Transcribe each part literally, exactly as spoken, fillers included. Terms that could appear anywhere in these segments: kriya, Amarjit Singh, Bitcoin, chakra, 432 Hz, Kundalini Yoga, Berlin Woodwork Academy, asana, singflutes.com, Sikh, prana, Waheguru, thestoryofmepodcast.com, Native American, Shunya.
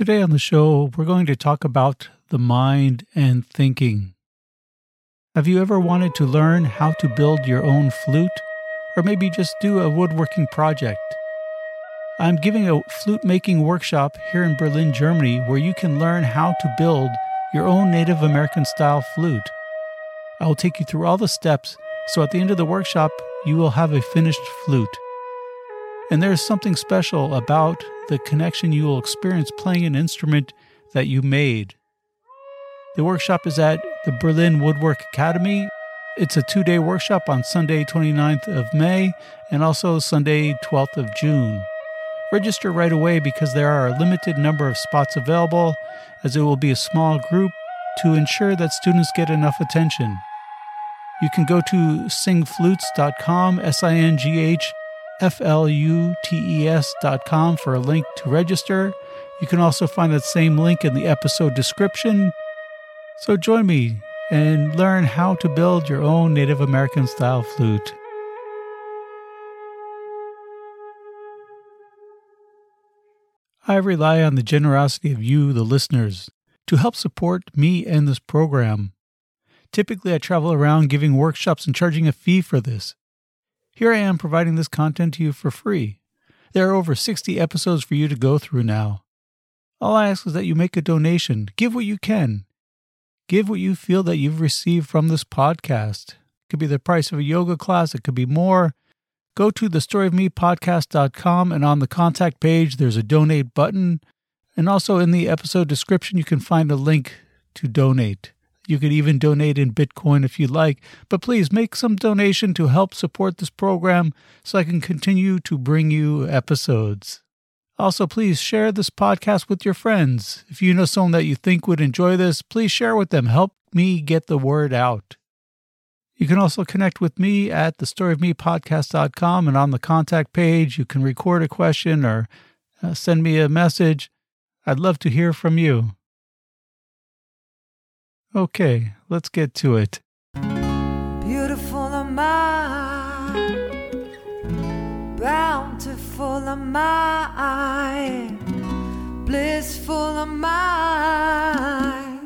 Today on the show, we're going to talk about the mind and thinking. Have you ever wanted to learn how to build your own flute, or maybe just do a woodworking project? I'm giving a flute-making workshop here in Berlin, Germany, where you can learn how to build your own Native American-style flute. I will take you through all the steps, so at the end of the workshop, you will have a finished flute. And there is something special about the connection you will experience playing an instrument that you made. The workshop is at the Berlin Woodwork Academy. It's a two-day workshop on Sunday twenty-ninth of May and also Sunday twelfth of June. Register right away because there are a limited number of spots available, as it will be a small group to ensure that students get enough attention. You can go to sing flutes dot com, S I N G H, F L U T E S dot com for a link to register. You can also find that same link in the episode description. So join me and learn how to build your own Native American style flute. I rely on the generosity of you, the listeners, to help support me and this program. Typically, I travel around giving workshops and charging a fee for this. Here I am providing this content to you for free. There are over sixty episodes for you to go through now. All I ask is that you make a donation. Give what you can. Give what you feel that you've received from this podcast. It could be the price of a yoga class. It could be more. Go to the story of me podcast dot com, and on the contact page, there's a donate button. And also in the episode description, you can find a link to donate. You could even donate in Bitcoin if you'd like, but please make some donation to help support this program so I can continue to bring you episodes. Also, please share this podcast with your friends. If you know someone that you think would enjoy this, please share with them. Help me get the word out. You can also connect with me at the story of me podcast dot com, and on the contact page, you can record a question or uh, send me a message. I'd love to hear from you. Okay, let's get to it. Beautiful am I, bountiful am I, blissful am I,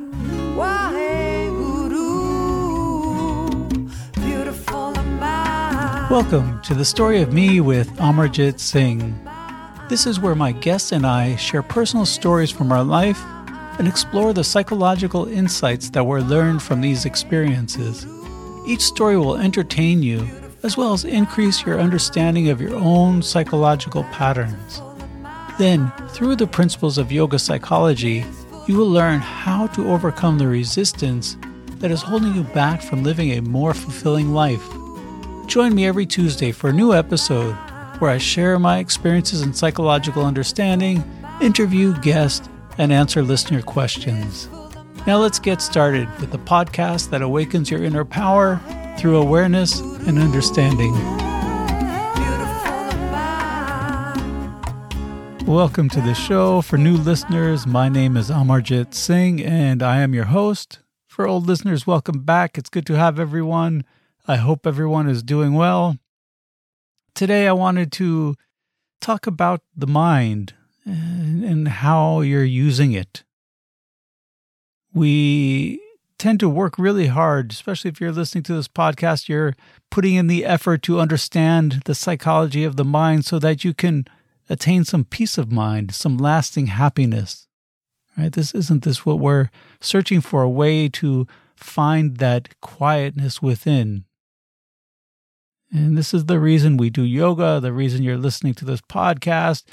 Waheguru, beautiful am I. Welcome to The Story of Me with Amarjit Singh. This is where my guests and I share personal stories from our life and explore the psychological insights that were learned from these experiences. Each story will entertain you, as well as increase your understanding of your own psychological patterns. Then, through the principles of yoga psychology, you will learn how to overcome the resistance that is holding you back from living a more fulfilling life. Join me every Tuesday for a new episode where I share my experiences in psychological understanding, interview guests, and answer listener questions. Now let's get started with the podcast that awakens your inner power through awareness and understanding. Welcome to the show. For new listeners, my name is Amarjit Singh, and I am your host. For old listeners, welcome back. It's good to have everyone. I hope everyone is doing well. Today I wanted to talk about the mind and how you're using it. We tend to work really hard, especially if you're listening to this podcast, you're putting in the effort to understand the psychology of the mind so that you can attain some peace of mind, some lasting happiness. Right? This isn't this what we're searching for, a way to find that quietness within. And this is the reason we do yoga, the reason you're listening to this podcast,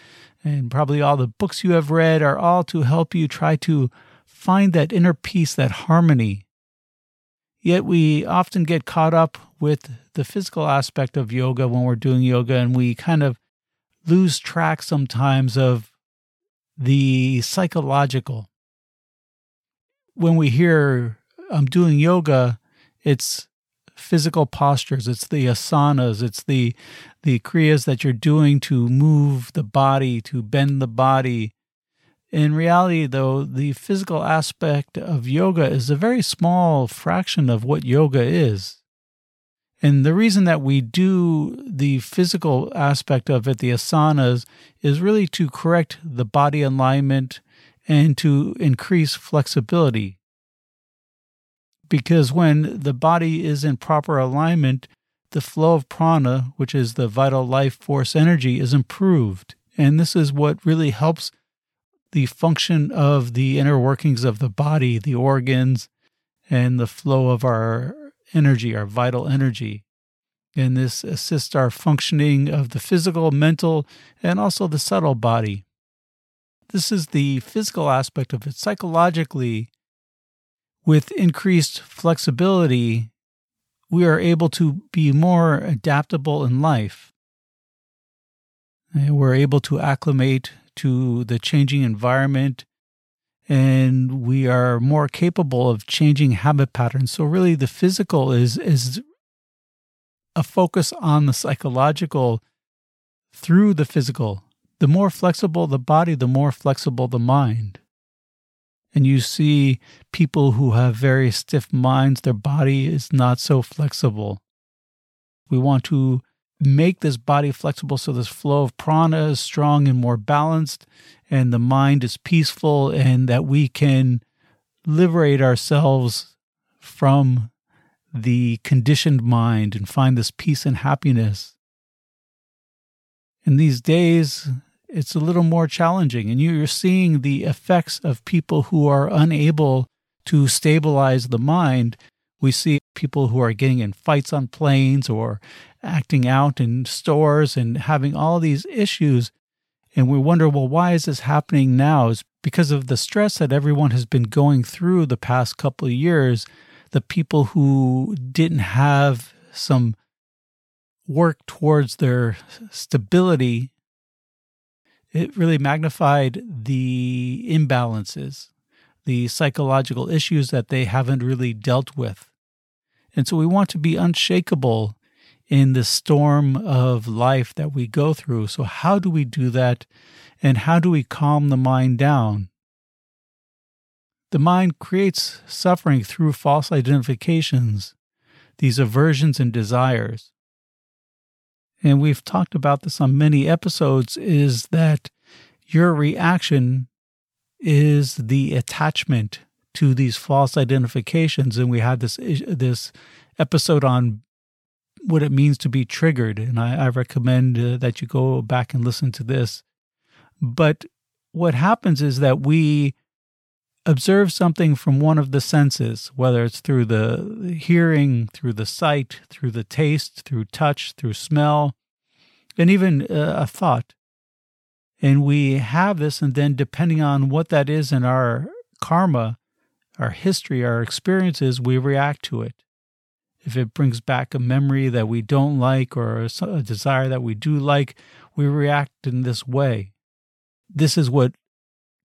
and probably all the books you have read are all to help you try to find that inner peace, that harmony. Yet we often get caught up with the physical aspect of yoga when we're doing yoga, and we kind of lose track sometimes of the psychological. When we hear, I'm doing yoga, it's physical postures, it's the asanas, it's the the kriyas that you're doing to move the body, to bend the body. In reality, though, the physical aspect of yoga is a very small fraction of what yoga is. And the reason that we do the physical aspect of it, the asanas, is really to correct the body alignment and to increase flexibility. Because when the body is in proper alignment, the flow of prana, which is the vital life force energy, is improved. And this is what really helps the function of the inner workings of the body, the organs, and the flow of our energy, our vital energy. And this assists our functioning of the physical, mental, and also the subtle body. This is the physical aspect of it. Psychologically, with increased flexibility, we are able to be more adaptable in life. And we're able to acclimate to the changing environment, and we are more capable of changing habit patterns. So really the physical is is a focus on the psychological through the physical. The more flexible the body, the more flexible the mind. And you see people who have very stiff minds, their body is not so flexible. We want to make this body flexible so this flow of prana is strong and more balanced, and the mind is peaceful, and that we can liberate ourselves from the conditioned mind and find this peace and happiness. In these days, it's a little more challenging, and you're seeing the effects of people who are unable to stabilize the mind. We see people who are getting in fights on planes or acting out in stores and having all these issues. And we wonder, well, why is this happening now? It's because of the stress that everyone has been going through the past couple of years. The people who didn't have some work towards their stability, it really magnified the imbalances, the psychological issues that they haven't really dealt with. And so we want to be unshakable in the storm of life that we go through. So how do we do that? And how do we calm the mind down? The mind creates suffering through false identifications, these aversions and desires. And we've talked about this on many episodes, is that your reaction is the attachment to these false identifications. And we had this this episode on what it means to be triggered, and I, I recommend uh, that you go back and listen to this. But what happens is that we observe something from one of the senses, whether it's through the hearing, through the sight, through the taste, through touch, through smell, and even uh, a thought. And we have this, and then depending on what that is in our karma, our history, our experiences, we react to it. If it brings back a memory that we don't like or a desire that we do like, we react in this way. This is what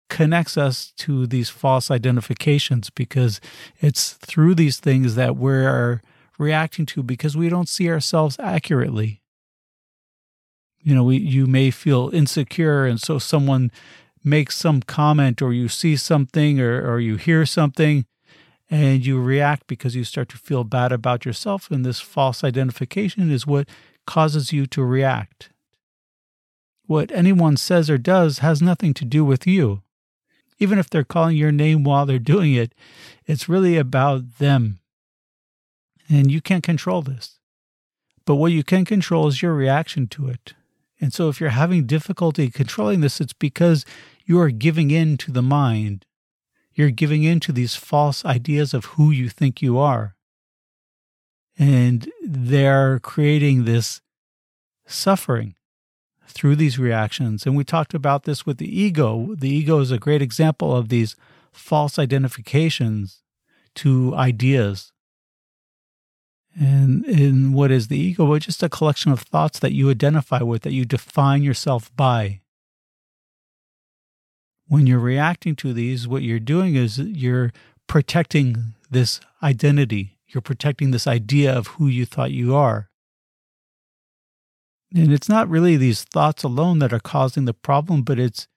connects us to these false identifications, because it's through these things that we're reacting to, because we don't see ourselves accurately. You know, we, you may feel insecure, and so someone makes some comment, or you see something, or, or you hear something, and you react because you start to feel bad about yourself, and this false identification is what causes you to react. What anyone says or does has nothing to do with you. Even if they're calling your name while they're doing it, it's really about them. And you can't control this. But what you can control is your reaction to it. And so if you're having difficulty controlling this, it's because you are giving in to the mind. You're giving in to these false ideas of who you think you are. And they're creating this suffering through these reactions. And we talked about this with the ego. The ego is a great example of these false identifications to ideas. And in what is the ego? Well, just a collection of thoughts that you identify with, that you define yourself by. When you're reacting to these, what you're doing is you're protecting this identity. You're protecting this idea of who you thought you are. And it's not really these thoughts alone that are causing the problem, but it's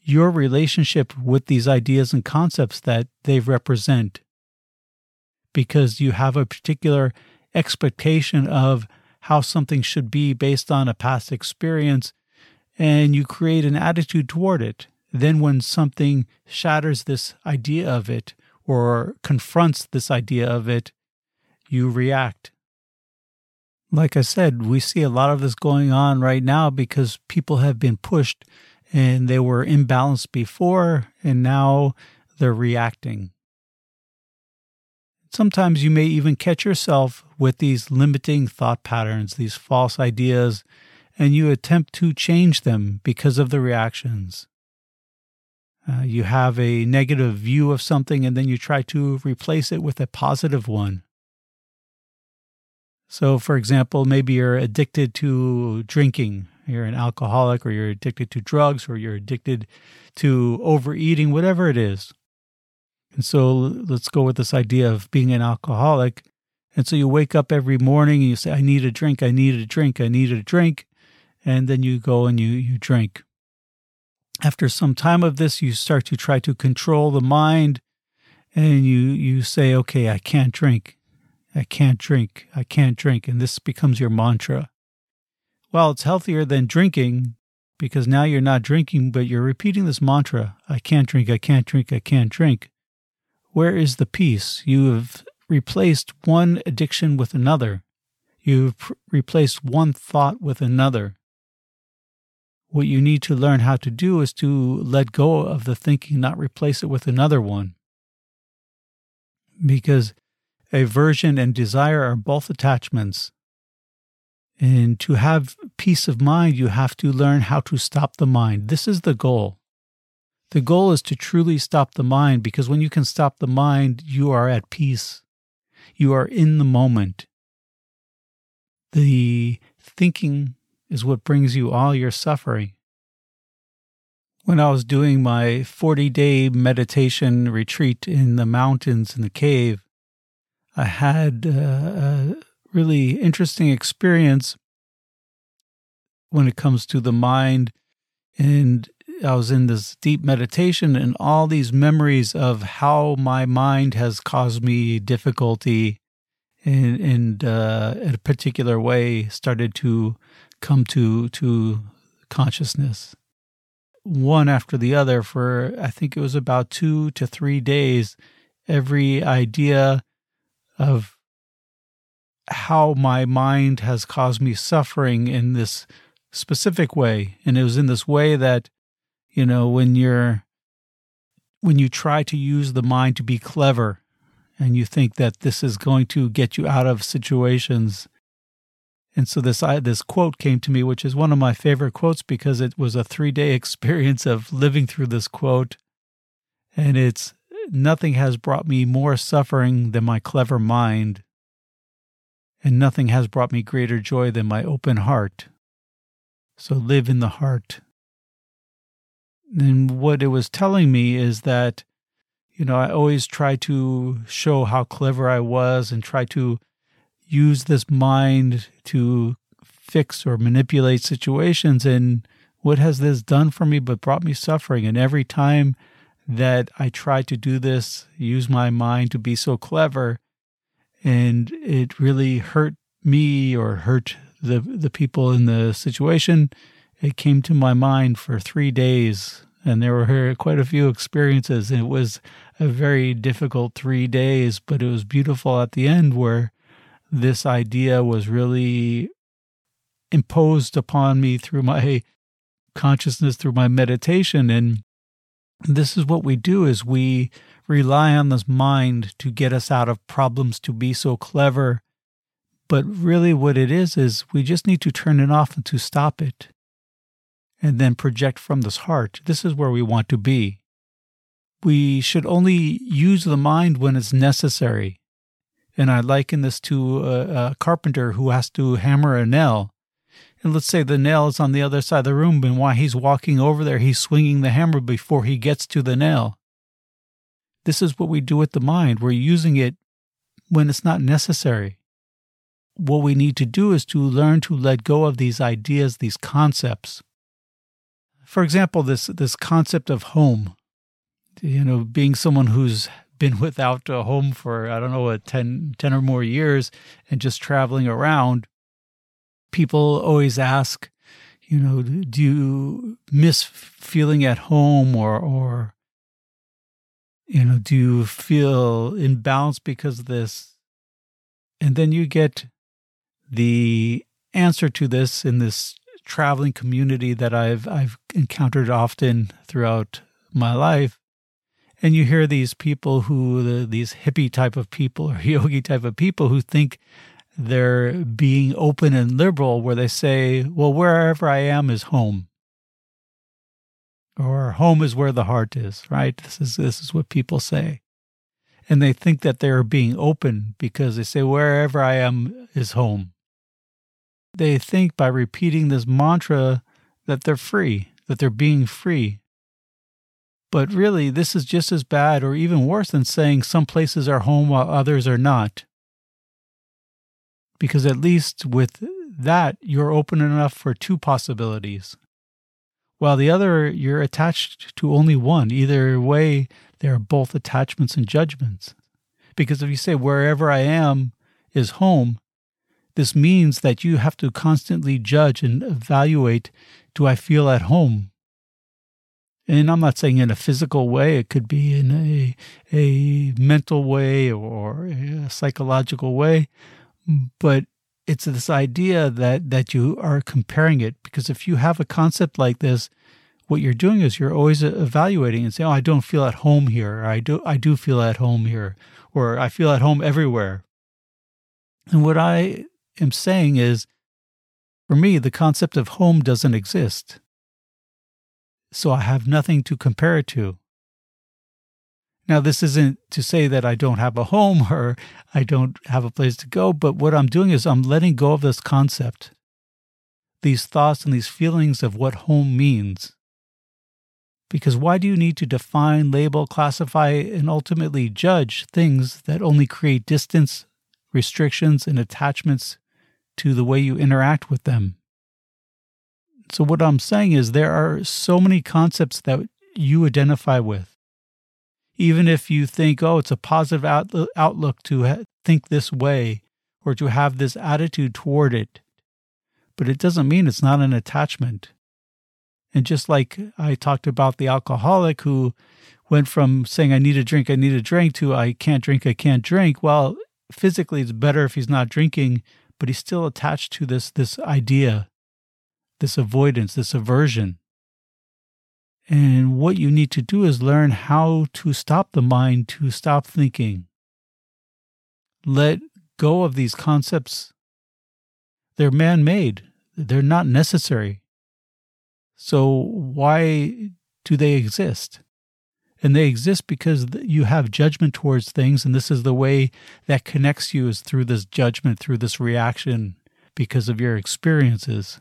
your relationship with these ideas and concepts that they represent. Because you have a particular expectation of how something should be based on a past experience, and you create an attitude toward it. then when something shatters this idea of it or confronts this idea of it, you react. Like I said, we see a lot of this going on right now because people have been pushed and they were imbalanced before, and now they're reacting. Sometimes you may even catch yourself with these limiting thought patterns, these false ideas, and you attempt to change them because of the reactions. Uh, you have a negative view of something, and then you try to replace it with a positive one. So, for example, maybe you're addicted to drinking. You're an alcoholic, or you're addicted to drugs, or you're addicted to overeating, whatever it is. And so let's go with this idea of being an alcoholic. And so you wake up every morning and you say, I need a drink, I need a drink, I need a drink. And then you go and you, you drink. After some time of this, you start to try to control the mind, and you, you say, okay, I can't drink. I can't drink, I can't drink, and this becomes your mantra. Well, it's healthier than drinking, because now you're not drinking, but you're repeating this mantra, I can't drink, I can't drink, I can't drink. Where is the peace? You have replaced one addiction with another. You've pr- replaced one thought with another. What you need to learn how to do is to let go of the thinking, not replace it with another one. Because aversion and desire are both attachments. And to have peace of mind, you have to learn how to stop the mind. This is the goal. The goal is to truly stop the mind, because when you can stop the mind, you are at peace. You are in the moment. The thinking is what brings you all your suffering. When I was doing my forty-day meditation retreat in the mountains, in the cave, I had a really interesting experience when it comes to the mind, and I was in this deep meditation and all these memories of how my mind has caused me difficulty and, and uh, in a particular way started to come to to consciousness. One after the other for, I think it was about two to three days, every idea of how my mind has caused me suffering in this specific way. And it was in this way that, you know, when you're, when you try to use the mind to be clever and you think that this is going to get you out of situations. And so this, I, this quote came to me, which is one of my favorite quotes because it was a three-day experience of living through this quote. And it's, nothing has brought me more suffering than my clever mind, and nothing has brought me greater joy than my open heart. So live in the heart. And what it was telling me is that, you know, I always try to show how clever I was and try to use this mind to fix or manipulate situations. And what has this done for me but brought me suffering? And every time that I tried to do this, use my mind to be so clever, and it really hurt me or hurt the the people in the situation. It came to my mind for three days, and there were quite a few experiences. It was a very difficult three days, but it was beautiful at the end where this idea was really imposed upon me through my consciousness, through my meditation. And this is what we do, is we rely on this mind to get us out of problems, to be so clever. But really what it is, is we just need to turn it off and to stop it. And then project from this heart. This is where we want to be. We should only use the mind when it's necessary. And I liken this to a, a carpenter who has to hammer a nail. And let's say the nail is on the other side of the room, and while he's walking over there, he's swinging the hammer before he gets to the nail. This is what we do with the mind. We're using it when it's not necessary. What we need to do is to learn to let go of these ideas, these concepts. For example, this this concept of home. You know, being someone who's been without a home for, I don't know, ten, ten or more years and just traveling around, people always ask, you know, do you miss feeling at home, or, or, you know, do you feel imbalanced because of this? And then you get the answer to this in this traveling community that I've I've encountered often throughout my life. And you hear these people who, these hippie type of people or yogi type of people who think they're being open and liberal, where they say, well, wherever I am is home. Or home is where the heart is, right? This is this is what people say. And they think that they're being open because they say, wherever I am is home. They think by repeating this mantra that they're free, that they're being free. But really, this is just as bad or even worse than saying some places are home while others are not. Because at least with that, you're open enough for two possibilities. While the other, you're attached to only one. Either way, they're both attachments and judgments. Because if you say, wherever I am is home, this means that you have to constantly judge and evaluate, do I feel at home? And I'm not saying in a physical way. It could be in a, a mental way or a psychological way. But it's this idea that, that you are comparing it. Because if you have a concept like this, what you're doing is you're always evaluating and saying, oh, I don't feel at home here. Or, I do, I do feel at home here. Or I feel at home everywhere. And what I am saying is, for me, the concept of home doesn't exist. So I have nothing to compare it to. Now, this isn't to say that I don't have a home or I don't have a place to go, but what I'm doing is I'm letting go of this concept, these thoughts and these feelings of what home means. Because why do you need to define, label, classify, and ultimately judge things that only create distance, restrictions, and attachments to the way you interact with them? So what I'm saying is there are so many concepts that you identify with. Even if you think, oh, it's a positive out- outlook to ha- think this way or to have this attitude toward it. But it doesn't mean it's not an attachment. And just like I talked about the alcoholic who went from saying, I need a drink, I need a drink, to I can't drink, I can't drink. Well, physically it's better if he's not drinking, but he's still attached to this this idea, this avoidance, this aversion. And what you need to do is learn how to stop the mind, to stop thinking. Let go of these concepts. They're man-made. They're not necessary. So why do they exist? And they exist because you have judgment towards things, and this is the way that connects you, is through this judgment, through this reaction, because of your experiences.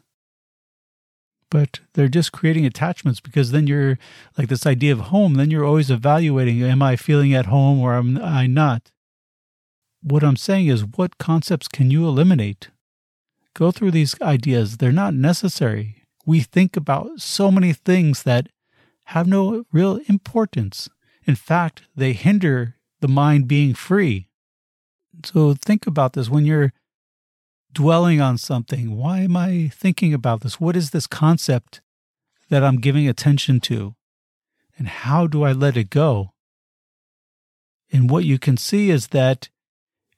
But they're just creating attachments, because then you're, like this idea of home, then you're always evaluating, am I feeling at home or am I not? What I'm saying is, what concepts can you eliminate? Go through these ideas. They're not necessary. We think about so many things that have no real importance. In fact, they hinder the mind being free. So think about this when you're dwelling on something. Why am I thinking about this? What is this concept that I'm giving attention to? And how do I let it go? And what you can see is that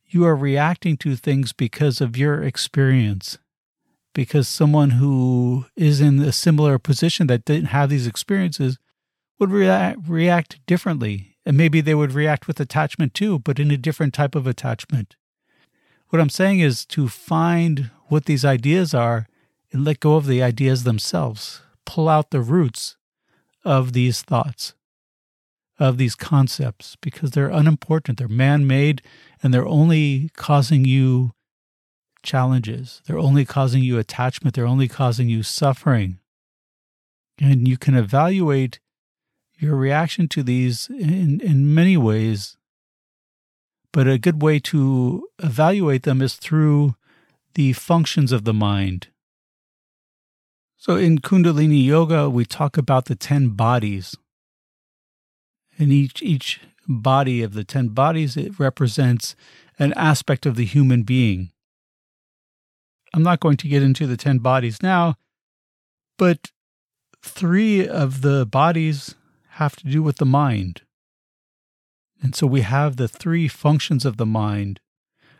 you are reacting to things because of your experience. Because someone who is in a similar position that didn't have these experiences would rea- react differently. And maybe they would react with attachment too, but in a different type of attachment. What I'm saying is to find what these ideas are and let go of the ideas themselves. Pull out the roots of these thoughts, of these concepts, because they're unimportant. They're man-made, and they're only causing you challenges. They're only causing you attachment. They're only causing you suffering. And you can evaluate your reaction to these in, in many ways. But a good way to evaluate them is through the functions of the mind. So in Kundalini Yoga, we talk about the ten bodies. And each each body of the ten bodies, it represents an aspect of the human being. I'm not going to get into the ten bodies now, But three of the bodies have to do with the mind. And so we have the three functions of the mind: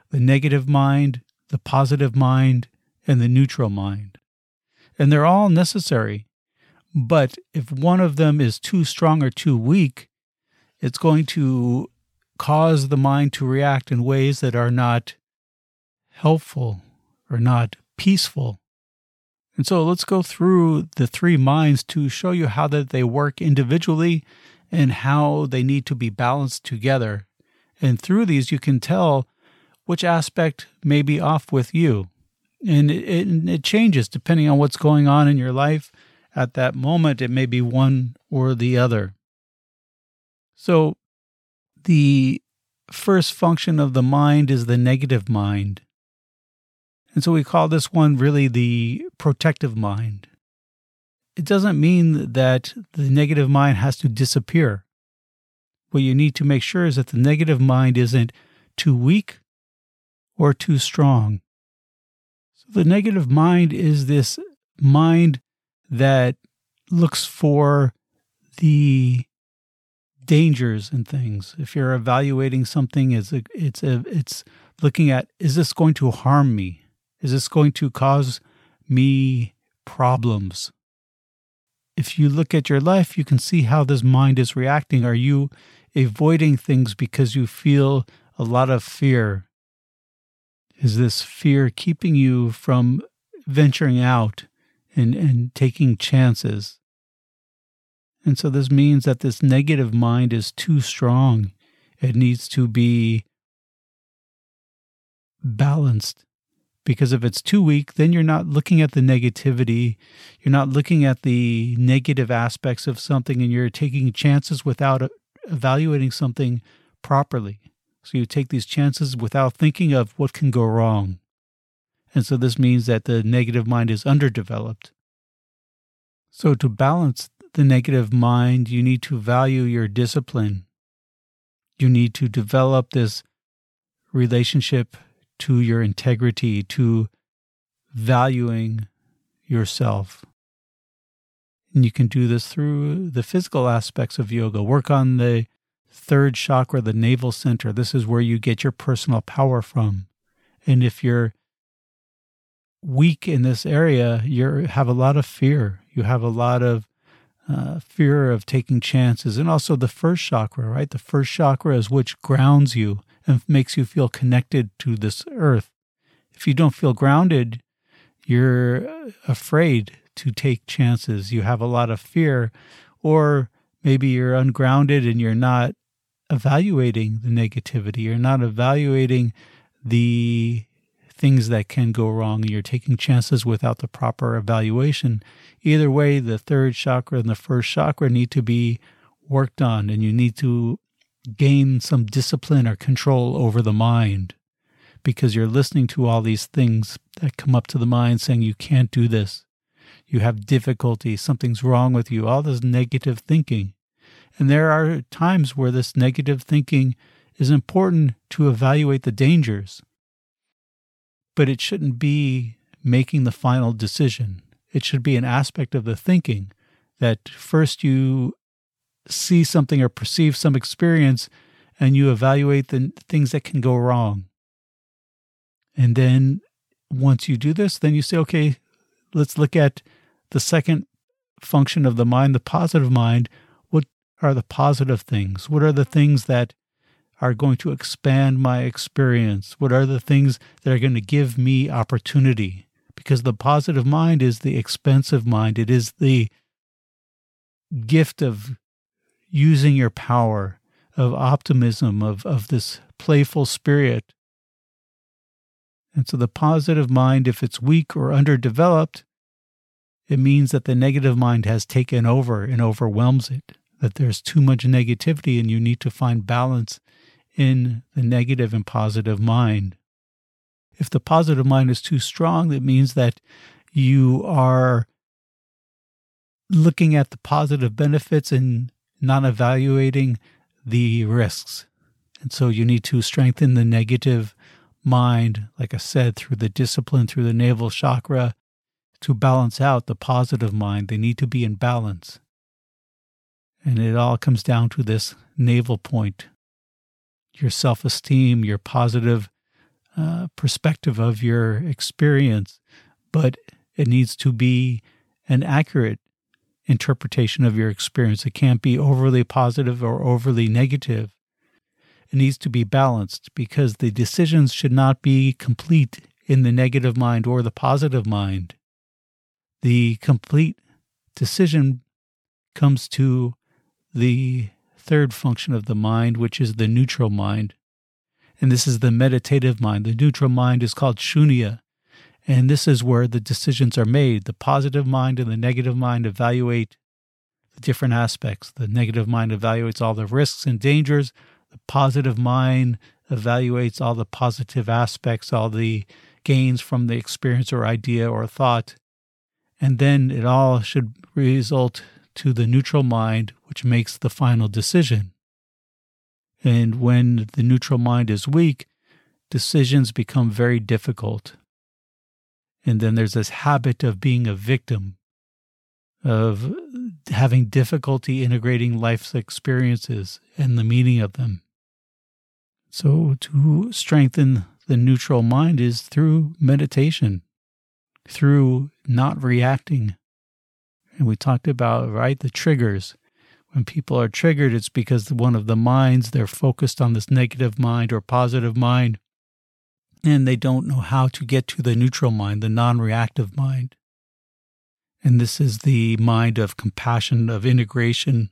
the negative mind, the positive mind, and the neutral mind. And they're all necessary. But if one of them is too strong or too weak, it's going to cause the mind to react in ways that are not helpful or not peaceful. And so let's go through the three minds to show you how that they work individually and how they need to be balanced together. And through these, you can tell which aspect may be off with you. And it, it, it changes depending on what's going on in your life. At that moment, it may be one or the other. So the first function of the mind is the negative mind. And so we call this one really the protective mind. It doesn't mean that the negative mind has to disappear. What you need to make sure is that the negative mind isn't too weak or too strong. So the negative mind is this mind that looks for the dangers and things. If you're evaluating something, it's a, it's a, it's looking at, is this going to harm me? Is this going to cause me problems? If you look at your life, you can see how this mind is reacting. Are you avoiding things because you feel a lot of fear? Is this fear keeping you from venturing out and, and taking chances? And so this means that this negative mind is too strong. It needs to be balanced. Because if it's too weak, then you're not looking at the negativity. You're not looking at the negative aspects of something, and you're taking chances without evaluating something properly. So you take these chances without thinking of what can go wrong. And so this means that the negative mind is underdeveloped. So to balance the negative mind, you need to value your discipline. You need to develop this relationship to your integrity, to valuing yourself. And you can do this through the physical aspects of yoga. Work on the third chakra, the navel center. This is where you get your personal power from. And if you're weak in this area, you have a lot of fear. You have a lot of uh, fear of taking chances. And also the first chakra, right? The first chakra is which grounds you and makes you feel connected to this earth. If you don't feel grounded, you're afraid to take chances. You have a lot of fear, or maybe you're ungrounded and you're not evaluating the negativity. You're not evaluating the things that can go wrong, and you're taking chances without the proper evaluation. Either way, the third chakra and the first chakra need to be worked on, and you need to gain some discipline or control over the mind, because you're listening to all these things that come up to the mind saying you can't do this, you have difficulty, something's wrong with you, all this negative thinking. And there are times where this negative thinking is important to evaluate the dangers, but it shouldn't be making the final decision. It should be an aspect of the thinking that first you see something or perceive some experience, and you evaluate the things that can go wrong. And then once you do this, then you say, okay, let's look at the second function of the mind, the positive mind. What are the positive things? What are the things that are going to expand my experience? What are the things that are going to give me opportunity? Because the positive mind is the expansive mind. It is the gift of using your power, of optimism, of, of this playful spirit. And so the positive mind, if it's weak or underdeveloped, it means that the negative mind has taken over and overwhelms it, that there's too much negativity and you need to find balance in the negative and positive mind. If the positive mind is too strong, that means that you are looking at the positive benefits and not evaluating the risks. And so you need to strengthen the negative mind, like I said, through the discipline, through the navel chakra, to balance out the positive mind. They need to be in balance. And it all comes down to this navel point, your self-esteem, your positive uh, perspective of your experience. But it needs to be an accurate interpretation of your experience. It can't be overly positive or overly negative. It needs to be balanced, because the decisions should not be complete in the negative mind or the positive mind. The complete decision comes to the third function of the mind, which is the neutral mind. And this is the meditative mind. The neutral mind is called shunya. And this is where the decisions are made. The positive mind and the negative mind evaluate the different aspects. The negative mind evaluates all the risks and dangers. The positive mind evaluates all the positive aspects, all the gains from the experience or idea or thought. And then it all should result to the neutral mind, which makes the final decision. And when the neutral mind is weak, decisions become very difficult. And then there's this habit of being a victim, of having difficulty integrating life's experiences and the meaning of them. So to strengthen the neutral mind is through meditation, through not reacting. And we talked about, right, the triggers. When people are triggered, it's because one of the minds, they're focused on this negative mind or positive mind, and they don't know how to get to the neutral mind, the non-reactive mind. And this is the mind of compassion, of integration.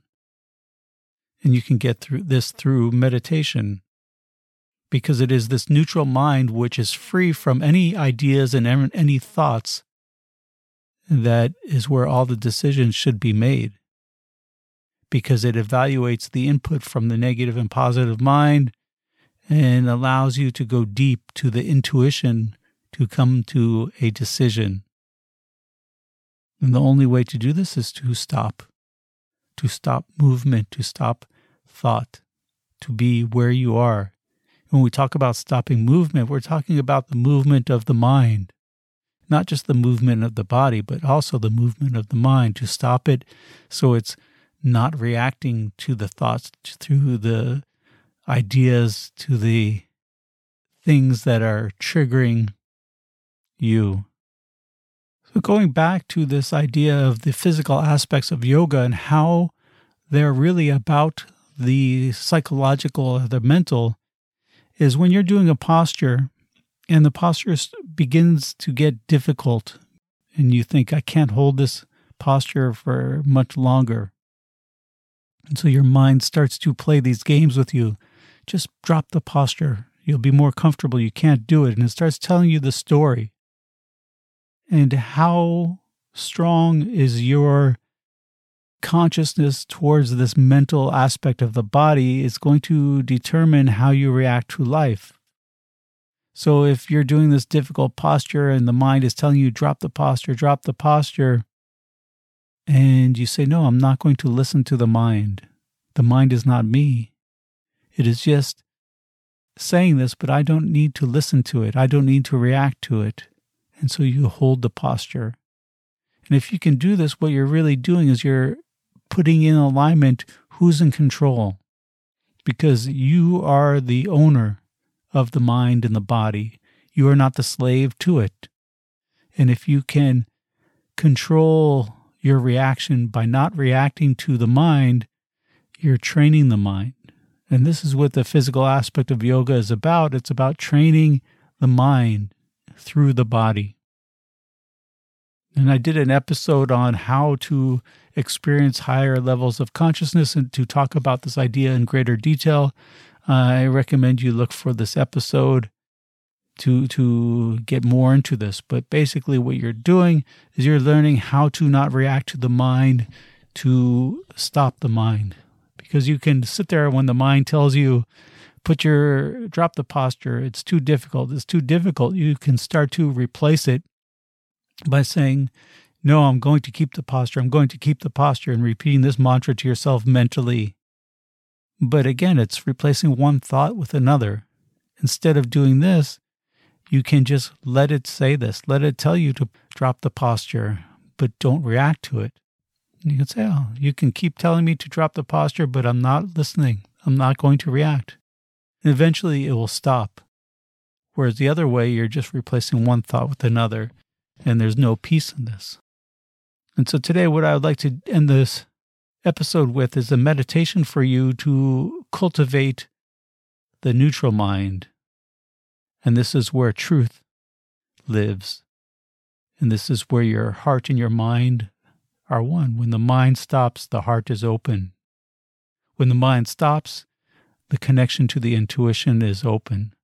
And you can get through this through meditation, because it is this neutral mind which is free from any ideas and any thoughts. That is where all the decisions should be made, because it evaluates the input from the negative and positive mind and allows you to go deep to the intuition to come to a decision. And the only way to do this is to stop, to stop movement, to stop thought, to be where you are. When we talk about stopping movement, we're talking about the movement of the mind, not just the movement of the body, but also the movement of the mind, to stop it so it's not reacting to the thoughts, to the ideas, to the things that are triggering you. So going back to this idea of the physical aspects of yoga and how they're really about the psychological or the mental, is when you're doing a posture and the posture begins to get difficult and you think, I can't hold this posture for much longer. And so your mind starts to play these games with you. Just drop the posture. You'll be more comfortable. You can't do it. And it starts telling you the story. And how strong is your consciousness towards this mental aspect of the body is going to determine how you react to life. So if you're doing this difficult posture and the mind is telling you, drop the posture, drop the posture, and you say, no, I'm not going to listen to the mind. The mind is not me. It is just saying this, but I don't need to listen to it. I don't need to react to it. And so you hold the posture. And if you can do this, what you're really doing is you're putting in alignment who's in control, because you are the owner of the mind and the body. You are not the slave to it. And if you can control your reaction by not reacting to the mind, you're training the mind. And this is what the physical aspect of yoga is about. It's about training the mind through the body. And I did an episode on how to experience higher levels of consciousness, and to talk about this idea in greater detail, I recommend you look for this episode to to get more into this. But basically what you're doing is you're learning how to not react to the mind, to stop the mind. Because you can sit there when the mind tells you, Put your, drop the posture, it's too difficult, it's too difficult. You can start to replace it by saying, no, I'm going to keep the posture, I'm going to keep the posture, and repeating this mantra to yourself mentally. But again, it's replacing one thought with another. Instead of doing this, You can just let it say this. Let it tell you to drop the posture, but don't react to it. And you can say, oh, you can keep telling me to drop the posture, but I'm not listening. I'm not going to react. And eventually it will stop. Whereas the other way, you're just replacing one thought with another, and there's no peace in this. And so today, what I would like to end this episode with is a meditation for you to cultivate the neutral mind. And this is where truth lives. And this is where your heart and your mind are one. When the mind stops, the heart is open. When the mind stops, the connection to the intuition is open.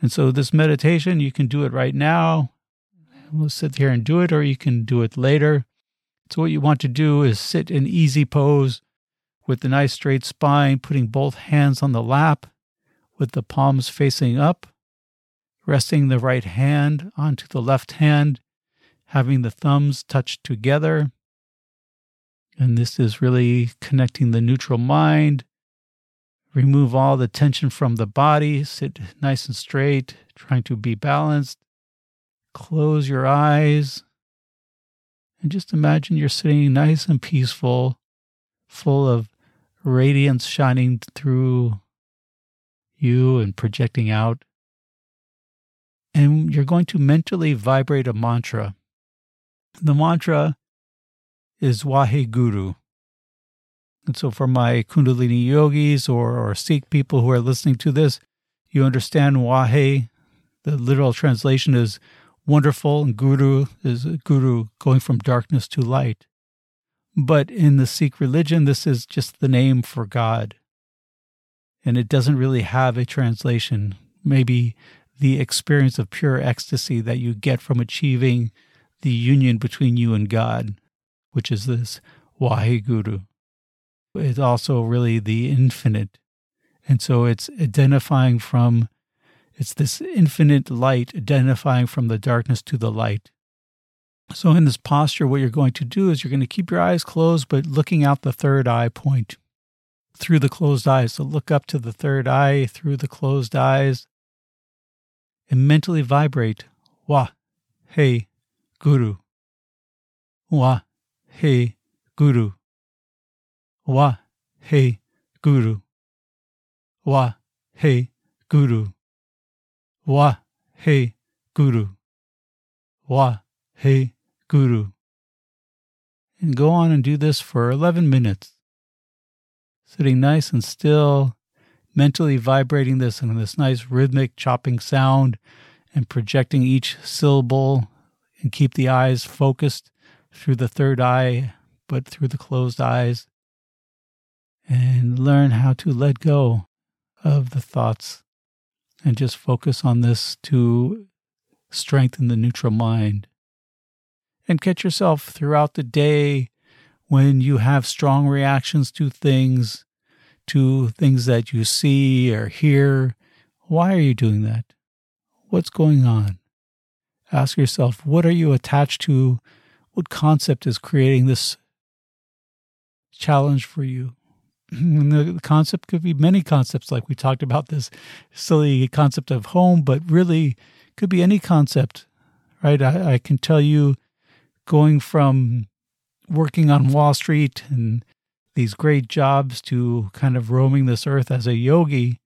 And so this meditation, you can do it right now. We'll sit here and do it, or you can do it later. So what you want to do is sit in easy pose with a nice straight spine, putting both hands on the lap with the palms facing up, resting the right hand onto the left hand, having the thumbs touched together. And this is really connecting the neutral mind. Remove all the tension from the body. Sit nice and straight, trying to be balanced. Close your eyes and just imagine you're sitting nice and peaceful, full of radiance shining through you and projecting out. And you're going to mentally vibrate a mantra. The mantra is Waheguru. And so for my Kundalini yogis or, or Sikh people who are listening to this, you understand Wahe, the literal translation is wonderful, and Guru is Guru, going from darkness to light. But in the Sikh religion, this is just the name for God. And it doesn't really have a translation. Maybe the experience of pure ecstasy that you get from achieving the union between you and God, which is this Waheguru. It's also really the infinite. And so it's identifying from, it's this infinite light, identifying from the darkness to the light. So in this posture, what you're going to do is you're going to keep your eyes closed, but looking out the third eye point through the closed eyes. So look up to the third eye through the closed eyes and mentally vibrate Waheguru, Waheguru, Waheguru, Waheguru, Waheguru, Waheguru. And go on and do this for eleven minutes. Sitting nice and still, mentally vibrating this in this nice rhythmic chopping sound and projecting each syllable, and keep the eyes focused through the third eye, but through the closed eyes. And learn how to let go of the thoughts. And just focus on this to strengthen the neutral mind. And catch yourself throughout the day when you have strong reactions to things, to things that you see or hear. Why are you doing that? What's going on? Ask yourself, what are you attached to? What concept is creating this challenge for you? And the concept could be many concepts, like we talked about this silly concept of home, but really could be any concept, right? I, I can tell you, going from working on Wall Street and these great jobs to kind of roaming this earth as a yogi,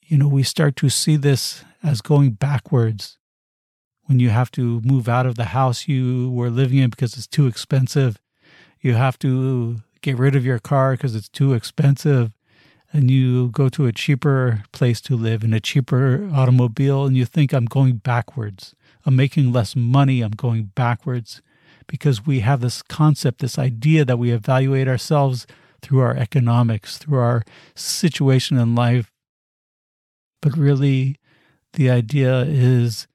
you know, we start to see this as going backwards when you have to move out of the house you were living in because it's too expensive. You have to get rid of your car because it's too expensive, and you go to a cheaper place to live in a cheaper automobile, and you think, I'm going backwards. I'm making less money. I'm going backwards, because we have this concept, this idea that we evaluate ourselves through our economics, through our situation in life. But really, the idea is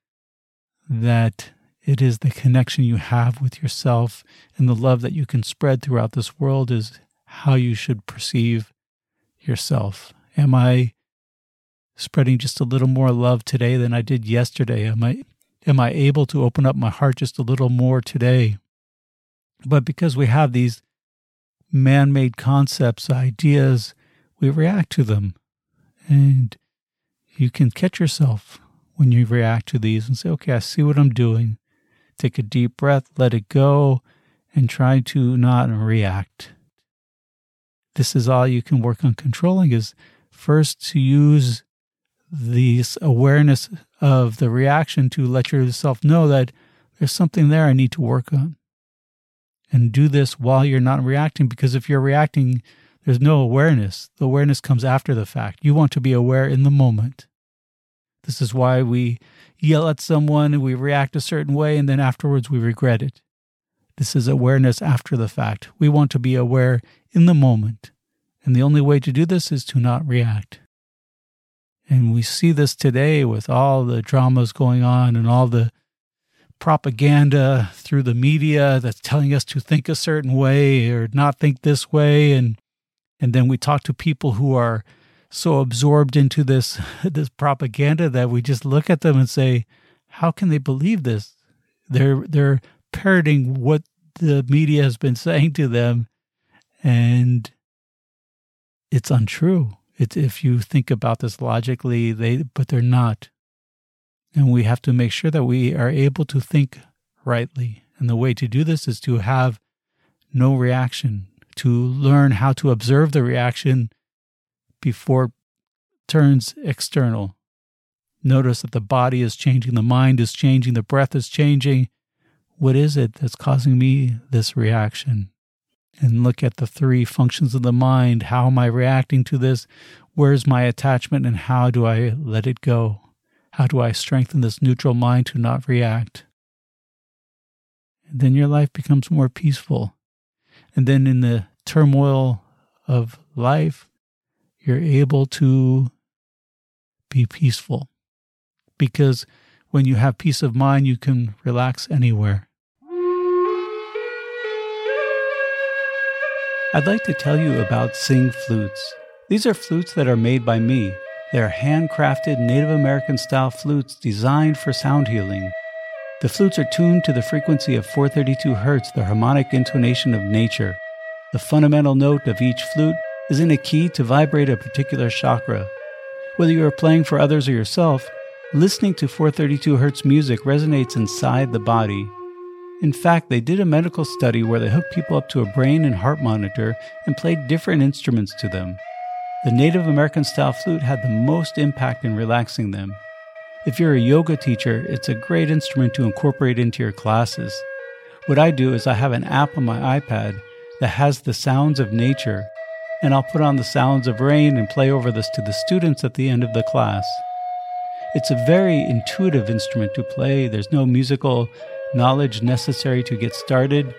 that it is the connection you have with yourself, and the love that you can spread throughout this world is how you should perceive yourself. Am I spreading just a little more love today than I did yesterday? Am I Am I able to open up my heart just a little more today? But because we have these man-made concepts, ideas, we react to them. And you can catch yourself when you react to these and say, okay, I see what I'm doing. Take a deep breath, let it go, and try to not react. This is all you can work on controlling, is first to use this awareness of the reaction to let yourself know that there's something there I need to work on. And do this while you're not reacting, because if you're reacting, there's no awareness. The awareness comes after the fact. You want to be aware in the moment. This is why we yell at someone and we react a certain way, and then afterwards we regret it. This is awareness after the fact. We want to be aware in the moment. And the only way to do this is to not react. And we see this today with all the dramas going on and all the propaganda through the media that's telling us to think a certain way or not think this way. And and then we talk to people who are so absorbed into this this propaganda that we just look at them and say, how can they believe this? They're they're parroting what the media has been saying to them, and it's untrue. It's, if you think about this logically, they but they're not. And we have to make sure that we are able to think rightly. And the way to do this is to have no reaction, to learn how to observe the reaction before it turns external. Notice that the body is changing, the mind is changing, the breath is changing. What is it that's causing me this reaction? And look at the three functions of the mind. How am I reacting to this? Where's my attachment, and how do I let it go? How do I strengthen this neutral mind to not react? And then your life becomes more peaceful. And then in the turmoil of life, you're able to be peaceful. Because when you have peace of mind, you can relax anywhere. I'd like to tell you about Sing Flutes. These are flutes that are made by me. They are handcrafted Native American style flutes designed for sound healing. The flutes are tuned to the frequency of four thirty-two hertz, the harmonic intonation of nature. The fundamental note of each flute is in a key to vibrate a particular chakra. Whether you are playing for others or yourself, listening to four thirty-two hertz music resonates inside the body. In fact, they did a medical study where they hooked people up to a brain and heart monitor and played different instruments to them. The Native American style flute had the most impact in relaxing them. If you're a yoga teacher, it's a great instrument to incorporate into your classes. What I do is I have an app on my iPad that has the sounds of nature, and I'll put on the sounds of rain and play over this to the students at the end of the class. It's a very intuitive instrument to play. There's no musical knowledge necessary to get started.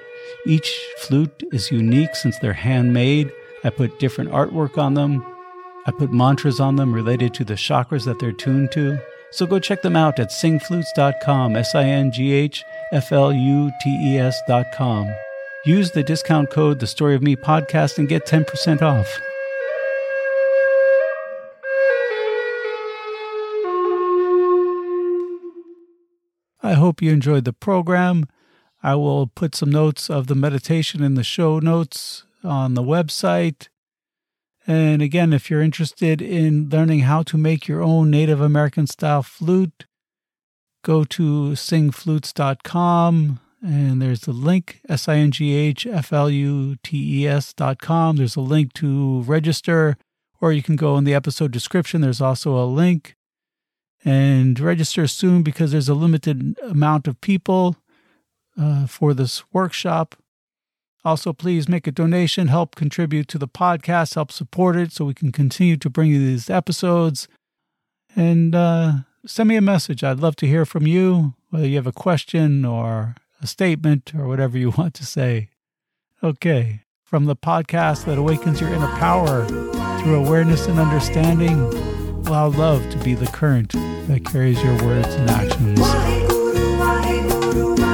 Each flute is unique since they're handmade. I put different artwork on them. I put mantras on them related to the chakras that they're tuned to. So go check them out at sing flutes dot com, S I N G H F L U T E S dot com. Use the discount code The Story of Me Podcast and get ten percent off. I hope you enjoyed the program. I will put some notes of the meditation in the show notes on the website. And again, if you're interested in learning how to make your own Native American style flute, go to sing flutes dot com, and there's the link, S I N G H F L U T E S dot com. There's a link to register, or you can go in the episode description. There's also a link. And register soon, because there's a limited amount of people uh, for this workshop. Also, please make a donation, help contribute to the podcast, help support it so we can continue to bring you these episodes. And uh, send me a message. I'd love to hear from you, whether you have a question or a statement or whatever you want to say. Okay, from the podcast that awakens your inner power through awareness and understanding, allow love to be the current that carries your words and actions. Waheguru, Waheguru, Waheguru.